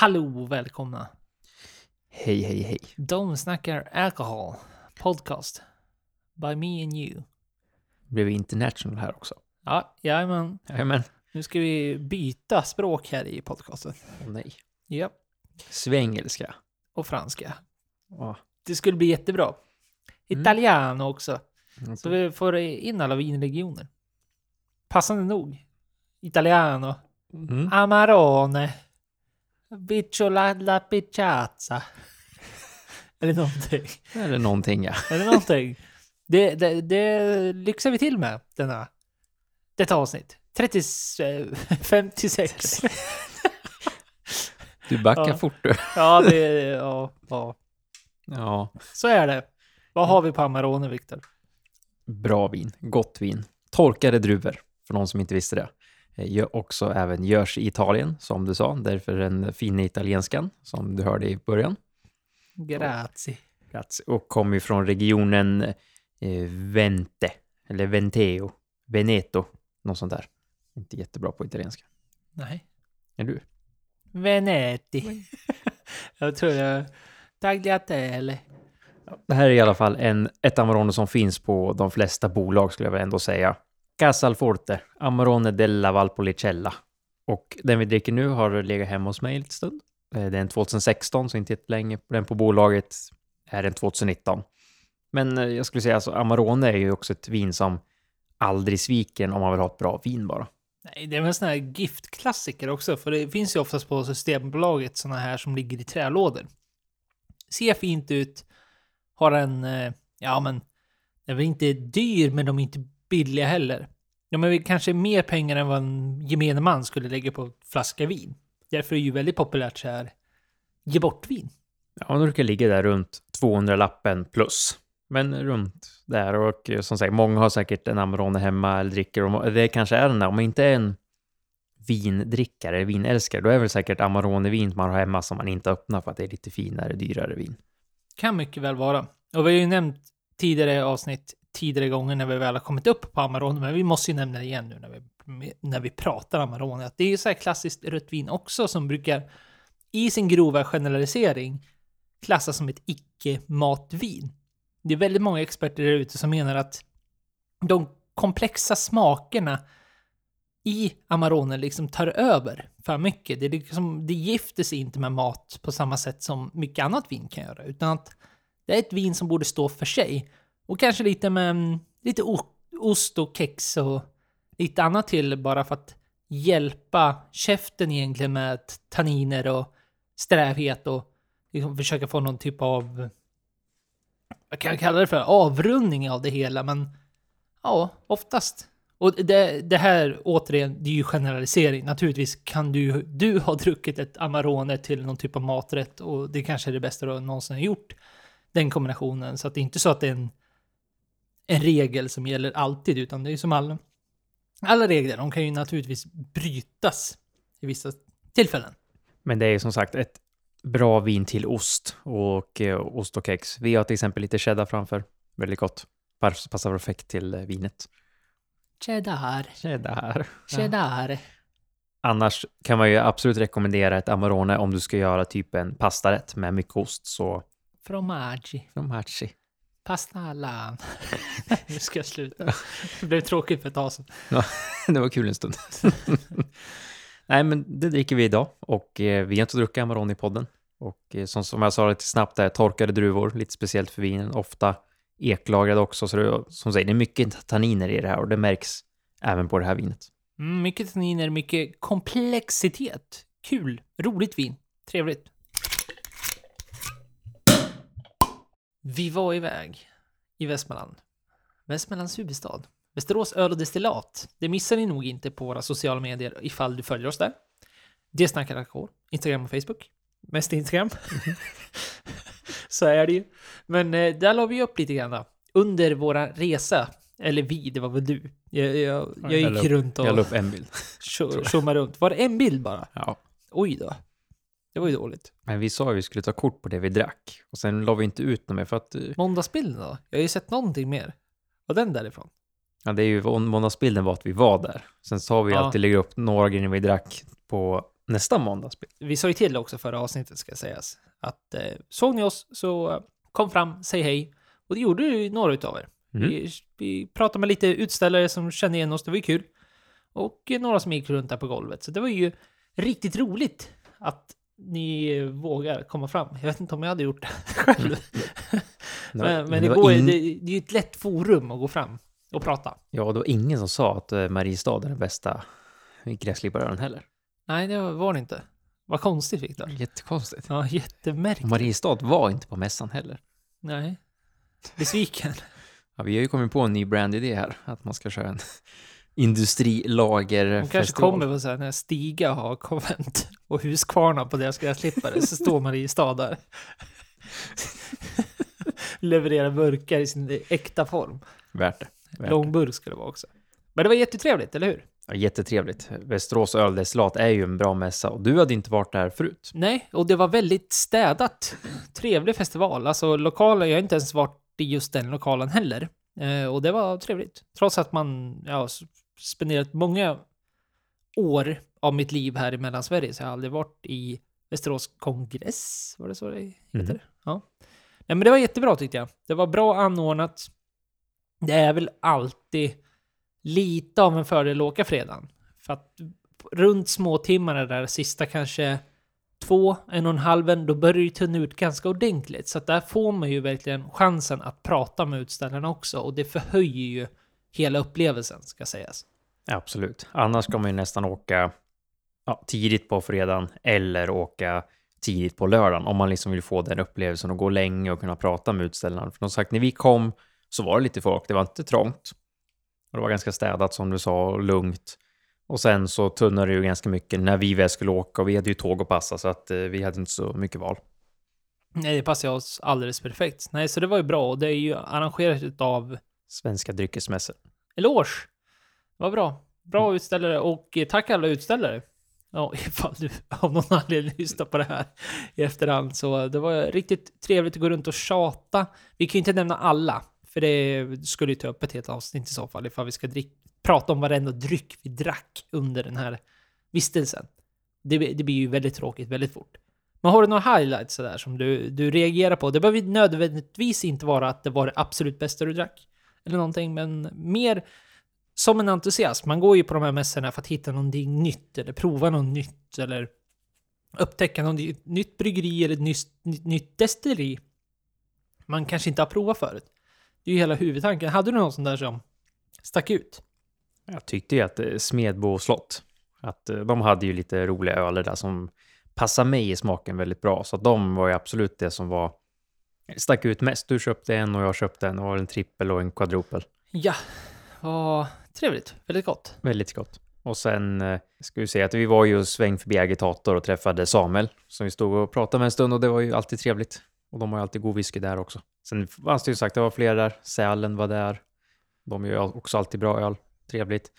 Hallå, välkomna. Hej, hej, hej. De snackar alkohol. Podcast. By me and you. Blev vi international här också? Ja, jajamän. Jajamän. Nu ska vi byta språk här i podcasten. Oh, nej. Ja. Svengelska. Och franska. Oh. Det skulle bli jättebra. Italiano också. Mm. Så vi får in alla vinregioner. Passande nog. Italiano. Mm. Amarone. Bruichladdich picciazza. Eller någonting. Eller någonting, ja. Eller någonting. Det lyxar vi till med detta avsnitt. 56. Du backar fort du. Ja. Så är det. Vad har vi på Amarone, Victor? Bra vin, gott vin. Torkade druvor, för någon som inte visste det. Också även görs i Italien, som du sa. Därför den fina italienskan, som du hörde i början. Grazie. Och kommer från regionen Veneto. Något sånt där. Inte jättebra på italienska. Nej. Är du? Veneti. Jag tror jag... Tagliatelle. Det här är i alla fall ett Amarone som finns på de flesta bolag, skulle jag väl ändå säga. Casalforte, Amarone della Valpolicella. Och den vi dricker nu har legat hemma hos mig en liten stund. Det är en 2016, så inte länge. Den på bolaget är en 2019. Men jag skulle säga alltså, Amarone är ju också ett vin som aldrig sviker om man vill ha ett bra vin bara. Nej, det är väl sådana här giftklassiker också. För det finns ju oftast på Systembolaget sådana här som ligger i trälådor. Ser fint ut. Har en, ja men, den är inte dyr men de är inte billiga heller. De är kanske mer pengar än vad en gemene man skulle lägga på flaska vin. Därför är det ju väldigt populärt så här, ge bort vin. Ja, de brukar ligga där runt 200-lappen plus. Men runt där, och som sagt, många har säkert en Amarone hemma eller dricker. Och det kanske är den där, om man inte är en vindrickare, vinälskare, då är väl säkert Amarone-vin man har hemma som man inte öppnar för att det är lite finare, dyrare vin. Kan mycket väl vara. Och vi har ju nämnt tidigare avsnitt, tidigare gånger när vi väl har kommit upp på Amarone, men vi måste ju nämna det igen nu när vi pratar Amarone, att det är ju så här klassiskt rött vin också som brukar i sin grova generalisering klassas som ett icke-matvin. Det är väldigt många experter där ute som menar att de komplexa smakerna i Amarone liksom tar över för mycket. Det, liksom, det gifter sig inte med mat på samma sätt som mycket annat vin kan göra. Utan att det är ett vin som borde stå för sig. Och kanske lite med lite ost och kex och lite annat till. Bara för att hjälpa käften egentligen med tanniner och strävhet. Och liksom försöka få någon typ av, vad kan jag kalla det för? Avrundning av det hela. Men ja, oftast. Och det här, återigen, det är ju generalisering. Naturligtvis kan du ha druckit ett Amarone till någon typ av maträtt. Och det kanske är det bästa du någonsin har gjort. Den kombinationen. Så att det är inte så att det är en regel som gäller alltid. Utan det är som alla regler. De kan ju naturligtvis brytas i vissa tillfällen. Men det är ju som sagt ett bra vin till ost. Och ost och kex. Vi har till exempel lite cheddar framför. Väldigt gott. Passar perfekt till vinet. Cheddar. Ja. Annars kan man ju absolut rekommendera ett Amarone om du ska göra typ en pastarätt med mycket ost. Så... Formaggi. Pasta alla. Nu ska jag sluta. Det blev tråkigt för ett tag sedan. Ja, det var kul en stund. Nej, men det dricker vi idag. Och vi har inte druckit Amarone i podden. Och som jag sa lite snabbt, där, torkade druvor. Lite speciellt för vinen. Ofta eklagrad också, så det, som säger, det är mycket tanniner i det här och det märks även på det här vinet. Mycket tanniner, mycket komplexitet. Kul, roligt vin. Trevligt. Vi var iväg i Västmanland. Västmanlands huvudstad. Västerås Öl och Destillat. Det missar ni nog inte på våra sociala medier ifall du följer oss där. De snackar alkohol. Instagram och Facebook. Mest Instagram. Så är det ju. Men där la vi upp lite grann då. Under våra resa. Eller vi, det var väl du. Jag gick runt och... Jag la upp en bild. Tjommade runt. Var det en bild bara? Ja. Oj då. Det var ju dåligt. Men vi sa ju vi skulle ta kort på det vi drack. Och sen la vi inte ut något mer för att... Måndagsbilden då? Jag har ju sett någonting mer. Och den därifrån? Ja, det är ju... Måndagsbilden var att vi var där. Sen sa vi alltid lägga upp några grejer vi drack på nästa måndag. Vi sa ju till också förra avsnittet ska sägas att såg ni oss så kom fram, säg hej. Och det gjorde ju några utav er. Mm. Vi pratade med lite utställare som kände igen oss, det var ju kul. Och några som gick runt där på golvet. Så det var ju riktigt roligt att ni vågar komma fram. Jag vet inte om jag hade gjort det själv. Men det är ju ett lätt forum att gå fram och prata. Ja, det var ingen som sa att Mariestad är den bästa gräslibbaren heller. Nej, det var det inte. Vad konstigt fick det. Jättekonstigt. Ja, jättemärkligt. Mariestad var inte på mässan heller. Nej, besviken. Ja, vi har ju kommit på en ny brand-idé här. Att man ska köra en industrilagerfestival. Man kanske kommer på så här, när Stiga har konvent och Huskvarna på deras gräsklippare så står Mariestad där. Leverera burkar i sin äkta form. Värt det. Långburk ska det vara också. Men det var jättetrevligt, eller hur? Ja, jättetrevligt. Västerås Öl och Destillat är ju en bra mässa och du hade inte varit där förut. Nej, och det var väldigt städat. Trevlig festival. Alltså lokalen, jag har inte ens varit i just den lokalen heller. Och det var trevligt. Trots att man spenderat många år av mitt liv här i Mellansverige så jag har aldrig varit i Västerås kongress. Var det så det heter? Mm. Ja. Nej, men det var jättebra tyckte jag. Det var bra anordnat. Det är väl alltid lite av en fördel att åka fredagen. För att runt små timmarna där, sista kanske 2, 1,5, då börjar det tunna ut ganska ordentligt. Så att där får man ju verkligen chansen att prata med utställarna också. Och det förhöjer ju hela upplevelsen, ska sägas. Absolut. Annars ska man ju nästan åka tidigt på fredagen eller åka tidigt på lördagen. Om man liksom vill få den upplevelsen och gå länge och kunna prata med utställarna. För som sagt, när vi kom så var det lite folk. Det var inte trångt. Och det var ganska städat som du sa och lugnt. Och sen så tunnade det ju ganska mycket när vi väl skulle åka. Och vi hade ju tåg att passa så att vi hade inte så mycket val. Nej, det passade oss alldeles perfekt. Nej, så det var ju bra. Och det är ju arrangerat av Svenska dryckesmässan. Eloge! Det var bra. Bra utställare och tack alla utställare. Ja, ifall du av någon anledning lyssnar på det här i efterhand. Så det var riktigt trevligt att gå runt och tjata. Vi kan ju inte nämna alla. För det skulle ju ta upp ett helt avsnitt i så fall ifall vi ska prata om varenda dryck vi drack under den här vistelsen. Det blir ju väldigt tråkigt väldigt fort. Men har du några highlights sådär som du reagerar på? Det behöver nödvändigtvis inte vara att det var det absolut bästa du drack. Eller någonting, men mer som en entusiasm. Man går ju på de här mässorna för att hitta någonting nytt eller prova något nytt. Eller upptäcka något nytt bryggeri eller ett nytt destilleri. Man kanske inte har provat förut. Det är ju hela huvudtanken. Hade du någon sån där som stack ut? Jag tyckte ju att Smedbo och slott. Att de hade ju lite roliga öler där som passade mig i smaken väldigt bra. Så de var ju absolut det som stack ut mest. Du köpte en och jag köpte en. Det var en trippel och en kvadrupel. Ja, vad trevligt. Väldigt gott. Väldigt gott. Och sen ska vi säga att vi var ju sväng förbi Agitator och träffade Samuel. Som vi stod och pratade med en stund och det var ju alltid trevligt. Och de har ju alltid god whisky där också. Sen fanns det ju sagt, det var flera där. Sälen var där. De gör också alltid bra öl. Trevligt.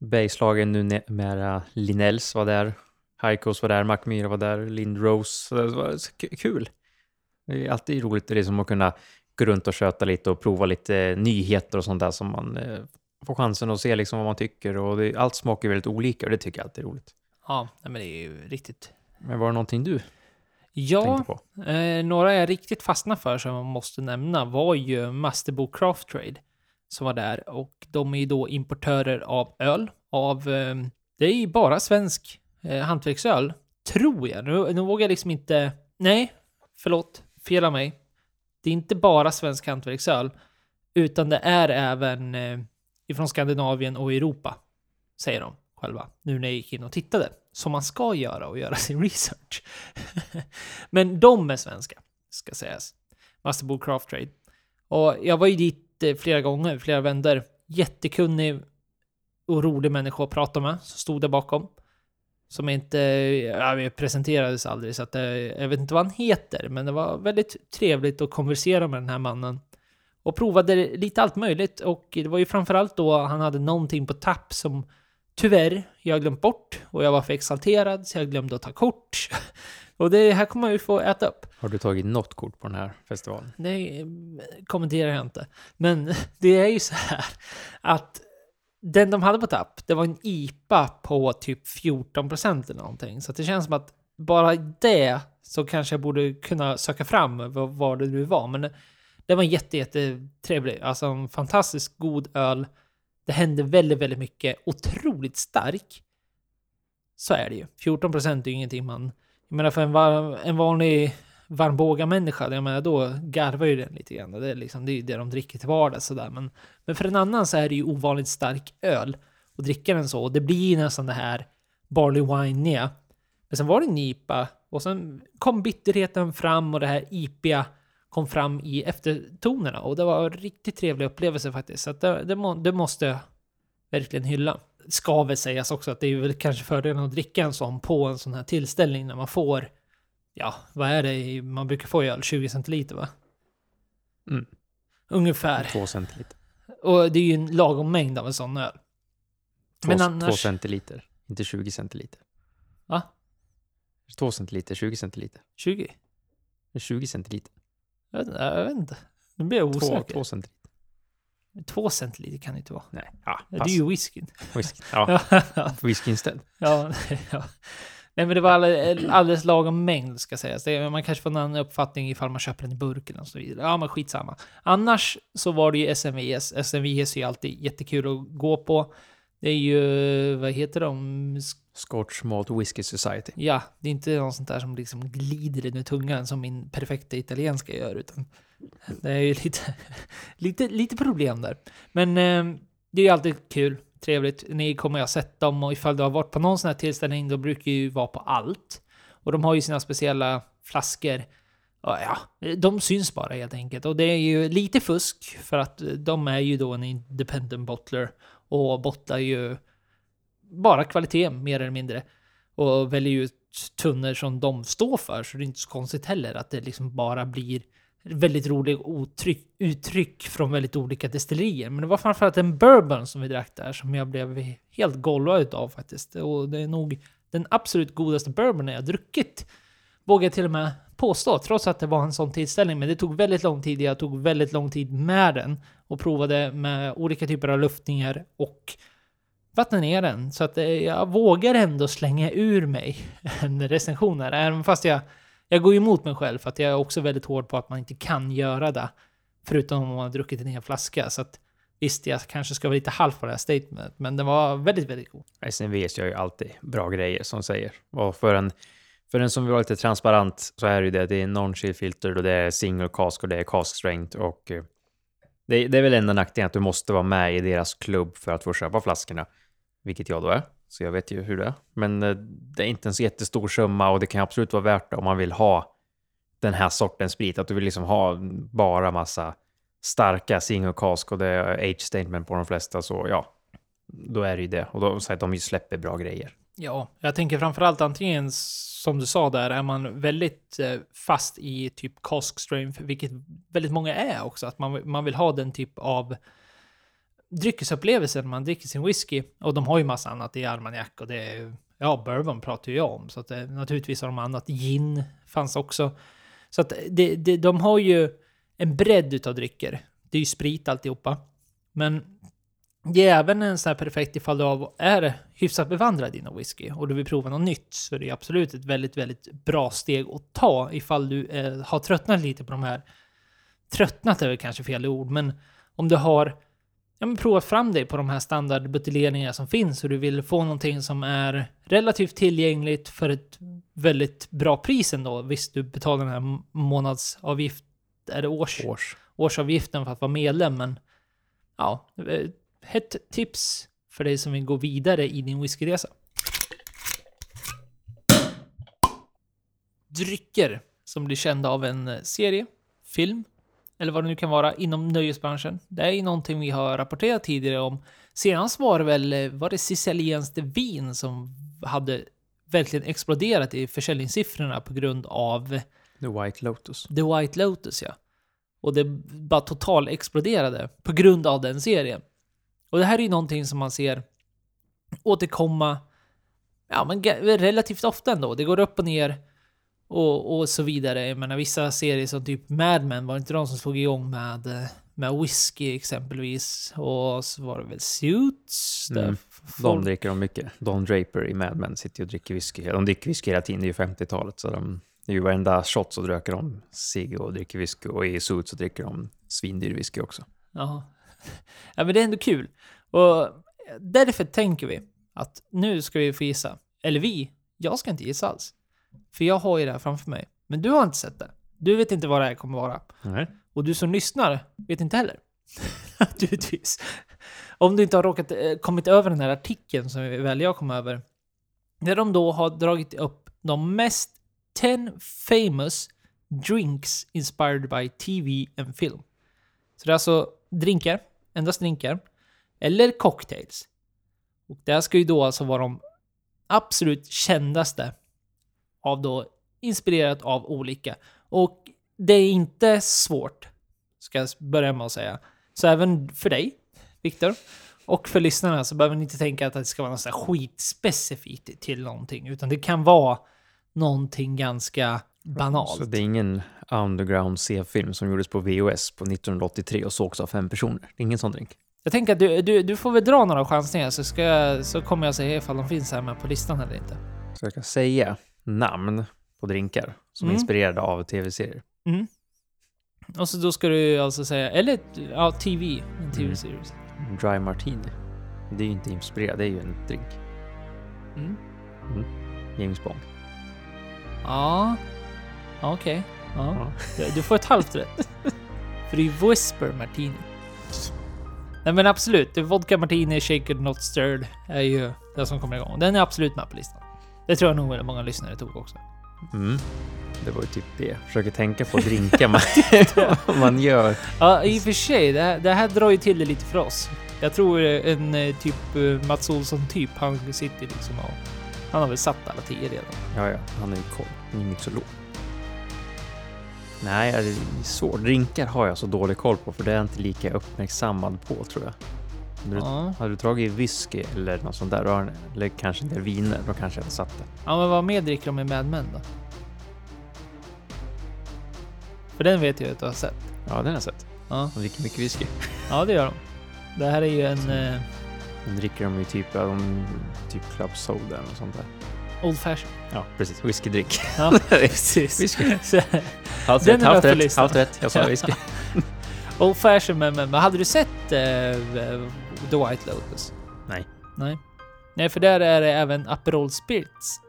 Bergslagen numera Linnells var där. Haikos var där. Mackmyra var där. Lindrose. Det var kul. Det är alltid roligt liksom, att kunna gå runt och köta lite och prova lite nyheter och sånt där som man får chansen att se liksom, vad man tycker. Och allt smakar väldigt olika och det tycker jag alltid är roligt. Ja, men det är ju riktigt. Men var det någonting du... Ja, några jag riktigt fastnade för som man måste nämna var ju Mästerbo Craft Trade som var där. Och de är ju då importörer av öl. Det är ju bara svensk hantverksöl, tror jag. Nu vågar jag liksom inte... Nej, förlåt, fela mig. Det är inte bara svensk hantverksöl utan det är även ifrån Skandinavien och Europa, säger de själva. Nu när jag gick in och tittade. Som man ska göra och göra sin research. Men de är svenska, ska sägas. Mästerbo Craft Trade. Och jag var ju dit flera gånger, flera vänder. Jättekunnig och rolig människa att prata med. Som stod där bakom. Som inte presenterades aldrig. Så att jag vet inte vad han heter. Men det var väldigt trevligt att konversera med den här mannen. Och provade lite allt möjligt. Och det var ju framförallt då han hade någonting på tapp som... Tyvärr, jag glömt bort och jag var för exalterad så jag glömde att ta kort. Och det här kommer jag ju få äta upp. Har du tagit något kort på den här festivalen? Nej, kommenterar jag inte. Men det är ju så här att Den de hade på tapp, det var en IPA på typ 14% eller någonting. Så det känns som att bara det så kanske jag borde kunna söka fram vad det nu var. Men det var jättetrevlig. Alltså en fantastisk god öl. Det hände väldigt, väldigt mycket. Otroligt stark. Så är det ju. 14% är ju ingenting man... Jag menar för en vanlig varmbåga-människa, jag menar då garvar ju den lite grann. Det är, liksom, det är ju det de dricker till vardags. Sådär. Men för en annan så är det ju ovanligt stark öl. Och dricker den så. Och det blir ju nästan det här barley wine-iga. Men sen var det en IPA. Och sen kom bitterheten fram och det här IPA kom fram i eftertonerna. Och det var en riktigt trevlig upplevelse faktiskt. Så att det måste jag verkligen hylla. Det ska väl sägas också att det är väl kanske fördelen att dricka en sån på en sån här tillställning när man får, ja, vad är det? Man brukar få öl 20 centiliter, va? Mm. Ungefär. 2 centiliter. Och det är ju en lagom mängd av en sån öl. 2 centiliter, inte 20 centiliter. Va? 2 centiliter, 20 centiliter. 20? 20 centiliter. Jag vet inte. Nu blir jag osäker. 2 centiliter. 2 centiliter kan det inte vara. Nej, ja, det är ju whisky. Ja, whisky inställd. Ja, ja. Nej, men det var alldeles lagom mängd ska sägas. Man kanske får en annan uppfattning ifall man köper den i burken och så vidare. Ja, men skitsamma. Annars så var det ju SMVS. SMVS är ju alltid jättekul att gå på. Det är ju, vad heter de? Scotch Malt Whisky Society. Ja, det är inte något sånt där som liksom glider in i tungan som min perfekta italienska gör, utan det är ju lite problem där. Men det är ju alltid kul, trevligt. Ni kommer att sett dem, och ifall du har varit på någon sån här tillställning, då brukar ju vara på allt. Och de har ju sina speciella flaskor. Ja, de syns bara helt enkelt. Och det är ju lite fusk för att de är ju då en independent bottler och bottlar ju bara kvaliteten mer eller mindre och väljer ju tunnor som de står för, så det är inte så konstigt heller att det liksom bara blir väldigt roligt uttryck från väldigt olika destillerier. Men det var framförallt en bourbon som vi drack där som jag blev helt golvad utav faktiskt, och det är nog den absolut godaste bourbonen jag druckit, vågar jag till och med påstå, trots att det var en sån tillställning. Men det tog väldigt lång tid, jag tog väldigt lång tid med den och provade med olika typer av luftningar och vattna ner den, så att jag vågar ändå slänga ur mig en recension här, även fast jag går emot mig själv för att jag är också väldigt hård på att man inte kan göra det förutom om man har druckit en hel flaska. Så att visst, jag kanske ska vara lite halv på det här statementet, men den var väldigt, väldigt god. SNVS gör ju alltid bra grejer som säger, och för en som vill vara lite transparent så är det ju det är non-chill filter och det är single cask och det är cask strength, och det är väl enda nackdelen att du måste vara med i deras klubb för att få köpa flaskorna. Vilket jag då är, så jag vet ju hur det är. Men det är inte en så jättestor summa, och det kan absolut vara värt det om man vill ha den här sortens sprit. Att du vill liksom ha bara massa starka single cask och det är age statement på de flesta, så ja, då är det ju det. Och då säger de ju släpper bra grejer. Ja, jag tänker framförallt antingen som du sa där, är man väldigt fast i typ cask strength, vilket väldigt många är också, att man vill ha den typ av dryckesupplevelsen när man dricker sin whisky. Och de har ju massa annat, i Armagnac och det är, ja, bourbon pratar jag om, så att naturligtvis har de annat, gin fanns också, så att de har ju en bredd utav drycker, det är ju sprit alltihopa. Men det är även en sån här perfekt ifall du är hyfsat bevandrad inom whisky och du vill prova något nytt, så det är absolut ett väldigt, väldigt bra steg att ta ifall du har tröttnat lite på de här, tröttnat är väl kanske fel ord, men om du har prova fram dig på de här standardbuteljeringar som finns och du vill få någonting som är relativt tillgängligt för ett väldigt bra pris ändå. Visst, du betalar den här månadsavgift, är det årsavgiften för att vara medlem, men ja, ett tips för dig som vill gå vidare i din whiskyresa. Drycker som blir kända av en serie, film eller vad det nu kan vara inom nöjesbranschen. Det är ju någonting vi har rapporterat tidigare om. Senast var det sicilienskt vin som hade verkligen exploderat i försäljningssiffrorna på grund av The White Lotus. The White Lotus, ja. Och det bara total exploderade på grund av den serien. Och det här är ju någonting som man ser återkomma, ja, men relativt ofta ändå. Det går upp och ner. Och så vidare. Jag menar, vissa serier som typ Mad Men, var inte de som slog igång med med whisky exempelvis. Och så var det väl Suits. Mm. De dricker de mycket. Don Draper i Mad Men sitter och dricker whisky. De dricker whisky hela tiden, det är ju 50-talet. Så de, det är ju varenda shot så dricker de cigg och dricker whisky. Och i Suits så dricker de svindyr whisky också. Jaha. Ja, men det är ändå kul. Och därför tänker vi att nu ska vi få gissa. Eller jag ska inte gissa alls. För jag har ju det här framför mig. Men du har inte sett det. Du vet inte vad det här kommer vara. Nej. Och du som lyssnar vet inte heller. Naturligtvis. Om du inte har kommit över den här artikeln som vi väljer att komma över. Där de då har dragit upp de mest 10 famous drinks inspired by TV and film. Så det är alltså drinkar, endast drinkar. Eller cocktails. Och det här ska ju då alltså vara de absolut kändaste av då inspirerat av olika. Och det är inte svårt, ska jag börja med att säga. Så även för dig, Victor, och för lyssnarna så behöver ni inte tänka att det ska vara något skitspecifikt till någonting. Utan det kan vara någonting ganska banalt. Så det är ingen underground C-film som gjordes på VHS på 1983 och sågs av 5 personer. Det är ingen sån drink. Jag tänker att du får väl dra några chansningar så kommer jag säga ifall de finns här med på listan eller inte. Så jag kan säga namn på drinkar som är inspirerade av tv-serier. Mm. Och så då ska du alltså säga, eller ja, tv-series. Dry Martini. Det är ju inte inspirerad, det är ju en drink. Mm. Mm. James Bond. Ja, okej. Okay. Ja. Ja. Du får ett halvt rätt. För det är Vesper Martini. Nej, men absolut, Vodka Martini, shaken not stirred är ju det som kommer igång. Den är absolut med på listan. Det tror jag nog väldigt många lyssnare tog också. Mm. Det var ju typ det. Jag försöker tänka på drinkar man gör. Ja, i och för sig. Det här drar ju till det lite för oss. Jag tror en typ Mats Olsson-typ, han sitter liksom och... Han har väl satt alla 10 redan. Ja, han är ju koll. Han är ju inte så låg. Nej, det är svårt. Drinkar har jag så dålig koll på, för det är inte lika uppmärksammad på, tror jag. Har du dragit whisky eller något sånt där rörande? Eller kanske inte viner, då kanske jag satt det. Ja, men vad mer dricker de i Mad Men då? För den vet jag att du har sett. Ja, den har jag sett. Ja. De dricker mycket whisky. Ja, det gör de. Det här är ju en... Den dricker de ju typ club soda och sånt där. Old Fashioned. Ja, precis. Whiskydrink. Ja, precis. Whisky. Halvt rätt, halvt rätt. Jag sa whisky. Old Fashioned, men hade du sett The White Lotus? Nej, för där är det även Aperol Spritz.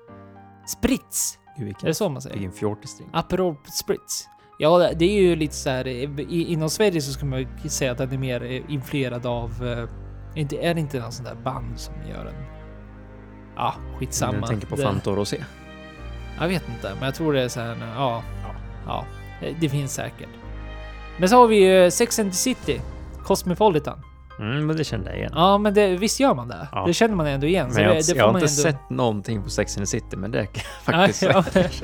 Spritz! Är det så man säger? Vilken fjortestring. Aperol Spritz. Ja, det är ju lite så här... Inom Sverige så ska man säga att den är mer influerad av... Är det inte någon sån där band som gör den? Ja, skitsamma. Jag tänker på Fanta och Rosé. Jag vet inte, men jag tror det är så här... Ja, det finns säkert. Men så har vi ju Sex and the City, Cosmopolitan. Men det kände jag igen. Ja, men visst gör man det. Ja. Det känner man ändå igen. Så jag har inte sett någonting på Sex and the City, men det kan faktiskt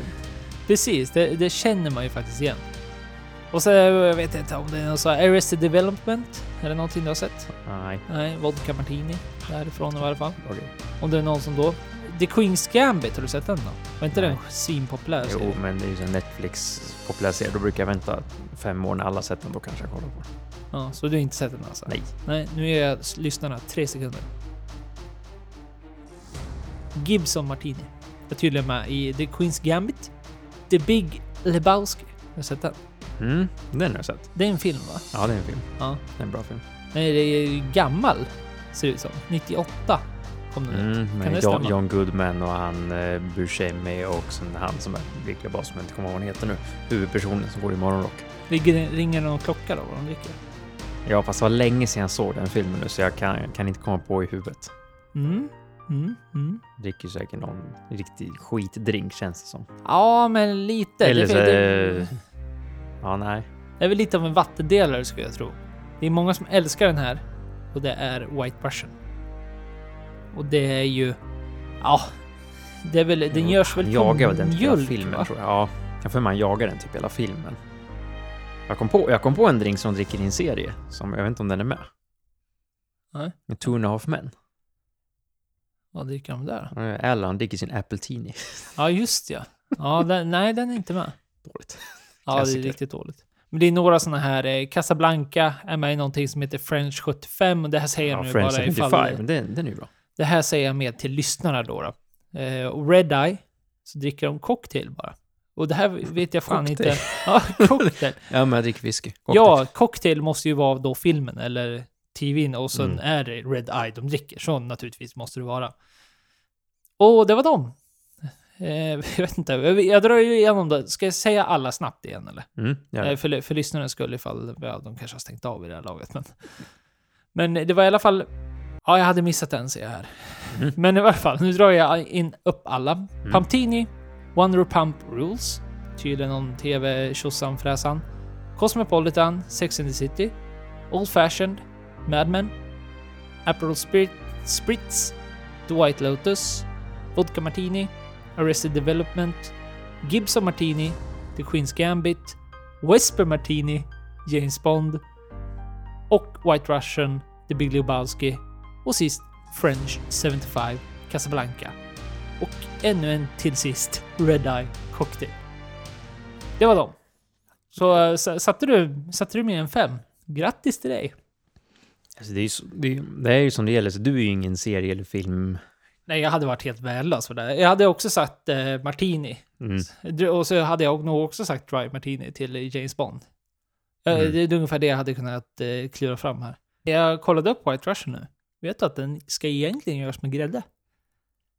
Precis, det känner man ju faktiskt igen. Och så jag vet inte om det är någon så här Arrested Development. Är det någonting du har sett? Nej, Vodka Martini. Därifrån i alla fall. Okay. Om det är någon som då... The Queen's Gambit, har du sett den då? Var inte den svinpopulär? Jo, men det är ju en Netflix-populär serie. Då brukar jag vänta 5 år när alla sett den. Då kanske jag kollar på. Ja, så du har inte sett den alltså? Nej, nu ger jag lyssnarna 3 sekunder. Gibson Martini. Jag är tydligen med i The Queen's Gambit. The Big Lebowski. Har du sett den? Den har jag sett. Det är en film, va? Ja, det är en film. Ja. Det är en bra film. Nej, det är gammal, ser det ut som. 98. Med John Goodman och han Buscemi och sen han som är vilka bara som inte kommer ihåg vad han heter nu, huvudpersonen som går i morgonrock. Ringer någon klocka då vad de dricker? Ja, fast det var länge sedan jag såg den filmen nu så jag kan inte komma på i huvudet. Dricker säkert någon riktig skitdrink känns det som. Ja, men lite. Eller så, ja, nej. Det är väl lite av en vattendelare skulle jag tro. Det är många som älskar den här och det är White Russian. Och det är ju... Ja, det är väl, den görs väl på mjölk, filmen, va? Tror jag. Ja, för man jagar den typ hela filmen. Jag kom på en drink som dricker i en serie. Som jag vet inte om den är med. Nej. Med 2,5 män. Vad dricker de där? Alan dricker sin Apple Tini. Ja, just ja. Den är inte med. Dåligt. Ja, det är riktigt dåligt. Men det är några sådana här, Casablanca är med i någonting som heter French 75. Och det här säger jag nu French bara 75, ifall... men den är bra. Det här säger jag med till lyssnarna då. Och Red Eye, så dricker de cocktail bara. Och det här vet jag fan cocktail. Inte. Ja, cocktail. Ja, men jag dricker whisky. Cocktail. Ja, cocktail måste ju vara då filmen eller tvn. Och sen är det Red Eye de dricker. Så naturligtvis måste det vara. Och det var dem. Jag vet inte, jag drar ju igenom det. Ska jag säga alla snabbt igen eller? För lyssnaren skulle ifall de kanske har stängt av i det här laget. Men det var i alla fall... Ja, jag hade missat den, ser jag här. Men i varje fall, nu drar jag in upp alla. Pamptini, Wonder Pump Rules, tydligen någon tv-tjossan-fräsan. Cosmopolitan, Sex and the City, Old Fashioned, Mad Men, Aperol Spritz, The White Lotus, Vodka Martini, Arrested Development, Gibson Martini, The Queen's Gambit, Vesper Martini, James Bond och White Russian, The Big Lebowski. Och sist French 75, Casablanca. Och ännu en till sist, Red Eye Cocktail. Det var dem. Så satte du med en 5. Grattis till dig. Alltså det är ju som det gäller, så du är ju ingen serie eller film. Nej, jag hade varit helt värdelös för det. Jag hade också sagt Martini. Och så hade jag nog också sagt Dry Martini till James Bond. Det är ungefär det jag hade kunnat klura fram här. Jag kollade upp White Russian nu. Vet du att den ska egentligen göras med grädde?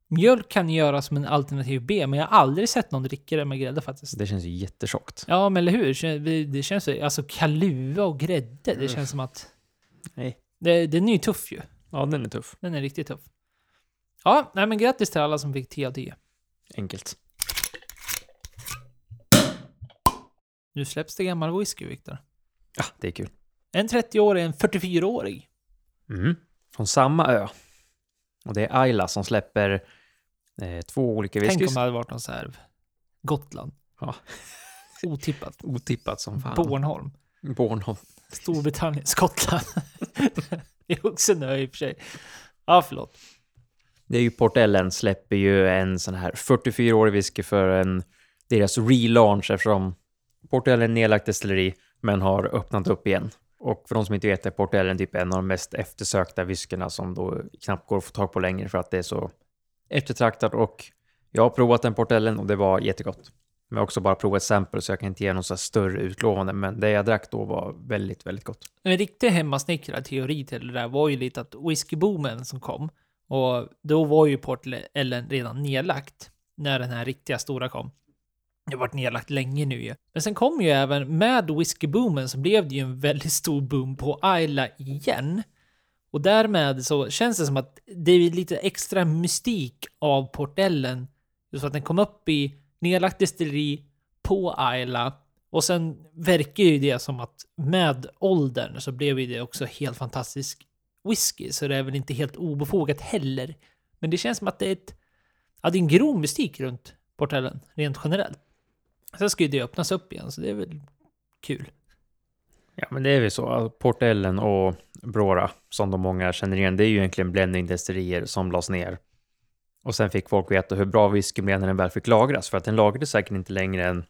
Mjölk kan göras som en alternativ B, men jag har aldrig sett någon dricka det med grädde faktiskt. Det känns ju jättetjockt. Ja, men eller hur? Det känns ju, alltså kaluva och grädde, det känns som att... Nej. Den är ju tuff ju. Ja, den är tuff. Den är riktigt tuff. Ja, nej men grattis till alla som fick 10 av 10. Enkelt. Nu släpps det gammal whisky, Victor. Ja, det är kul. En 30-årig är en 44-årig. Mm. Från samma ö. Och det är Ayla som släpper 2 olika whiskys. Tänk om det hade varit någon serv. Gotland. Ja. Otippat. Otippat som fan. Bornholm. Storbritannien. Skottland. Det är också en ö i och för sig. Ja, förlåt. Det är ju Port Ellen släpper ju en sån här 44-årig whisky för deras relaunch, eftersom Port Ellen nedlagt destilleri men har öppnat upp igen. Och för de som inte vet är Port Ellen typ en av de mest eftersökta whiskerna som då knappt går att få tag på längre för att det är så eftertraktat. Och jag har provat en Port Ellen och det var jättegott. Men jag har också bara provat ett sample så jag kan inte ge någon så större utlovande. Men det jag drack då var väldigt, väldigt gott. En riktig hemmasnickrad teori till det där var ju lite att whiskyboomen som kom. Och då var ju Port Ellen redan nedlagt när den här riktiga stora kom. Det har varit nedlagt länge nu ju. Men sen kom ju även med whiskyboomen så blev det ju en väldigt stor boom på Ayla igen. Och därmed så känns det som att det är lite extra mystik av Port Ellen. Så att den kom upp i nedlagt destilleri på Ayla. Och sen verkar ju det som att med åldern så blev det också helt fantastisk whisky. Så det är väl inte helt obefogat heller. Men det känns som att det är en grov mystik runt Port Ellen, rent generellt. Sen ska ju det öppnas upp igen, så det är väl kul. Ja, men det är väl så. Port Ellen och Brora, som de många känner igen, det är ju egentligen bländningsdestillerier som lades ner. Och sen fick folk veta hur bra whisky blev när den väl fick lagras. För att den lagrades säkert inte längre än